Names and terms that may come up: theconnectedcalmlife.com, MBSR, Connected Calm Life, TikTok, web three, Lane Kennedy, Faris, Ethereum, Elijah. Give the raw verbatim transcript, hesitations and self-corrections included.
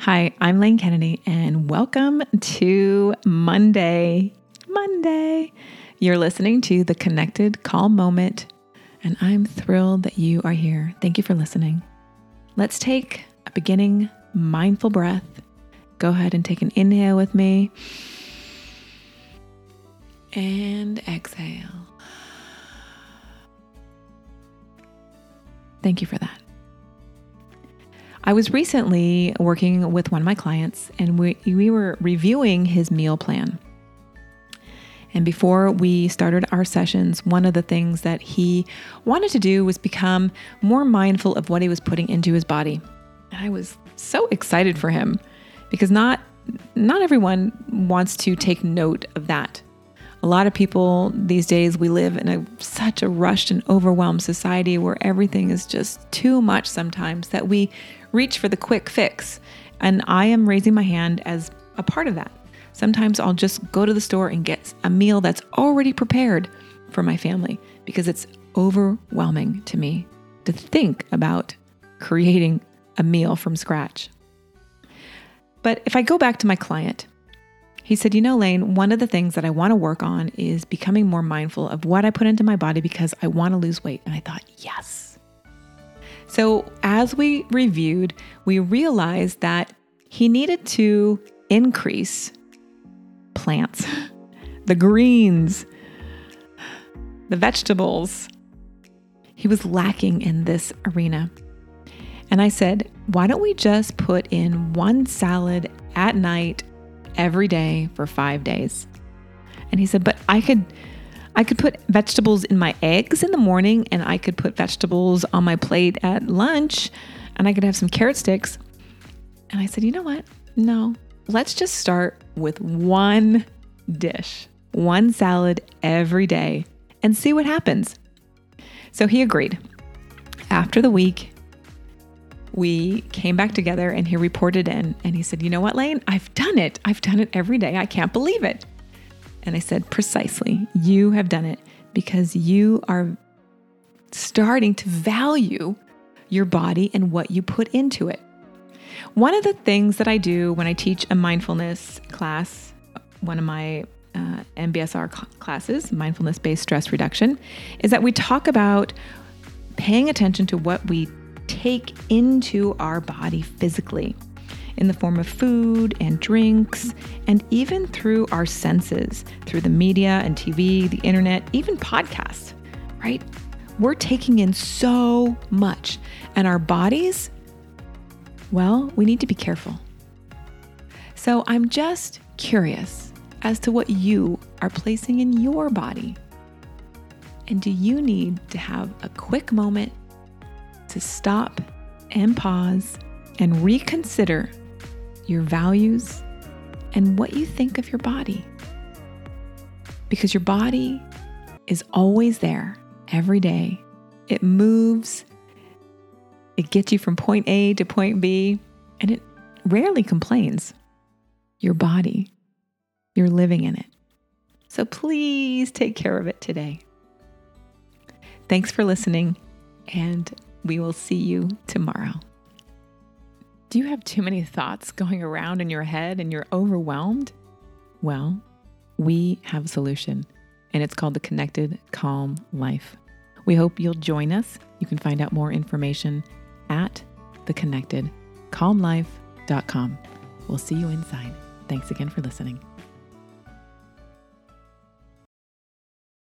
Hi, I'm Lane Kennedy, and welcome to Monday. Monday. You're listening to The Connected Calm Moment, and I'm thrilled that you are here. Thank you for listening. Let's take a beginning mindful breath. Go ahead and take an inhale with me. And exhale. Thank you for that. I was recently working with one of my clients, and we, we were reviewing his meal plan. And before we started our sessions, one of the things that he wanted to do was become more mindful of what he was putting into his body. And I was so excited for him because not, not everyone wants to take note of that. A lot of people these days, we live in a, such a rushed and overwhelmed society where everything is just too much sometimes that we reach for the quick fix. And I am raising my hand as a part of that. Sometimes I'll just go to the store and get a meal that's already prepared for my family because it's overwhelming to me to think about creating a meal from scratch. But if I go back to my client, he said, you know, Lane, one of the things that I want to work on is becoming more mindful of what I put into my body because I want to lose weight. And I thought, yes. So as we reviewed, we realized that he needed to increase plants, the greens, the vegetables. He was lacking in this arena. And I said, why don't we just put in one salad at night every day for five days. And he said, but I could, I could put vegetables in my eggs in the morning, and I could put vegetables on my plate at lunch, and I could have some carrot sticks. And I said, you know what? No, let's just start with one dish, one salad every day and see what happens. So he agreed. After the week, we came back together and he reported in and he said, you know what, Lane, I've done it. I've done it every day. I can't believe it. And I said, precisely, you have done it because you are starting to value your body and what you put into it. One of the things that I do when I teach a mindfulness class, one of my uh, M B S R classes, mindfulness-based stress reduction, is that we talk about paying attention to what we take into our body physically in the form of food and drinks, and even through our senses, through the media and T V, the internet, even podcasts, right? We're taking in so much, and our bodies, well, we need to be careful. So I'm just curious as to what you are placing in your body. And do you need to have a quick moment to stop and pause and reconsider your values and what you think of your body? Because your body is always there every day. It moves, it gets you from point A to point B, and it rarely complains. Your body, you're living in it. So please take care of it today. Thanks for listening, and we will see you tomorrow. Do you have too many thoughts going around in your head and you're overwhelmed? Well, we have a solution, and it's called the Connected Calm Life. We hope you'll join us. You can find out more information at the connected calm life dot com. We'll see you inside. Thanks again for listening.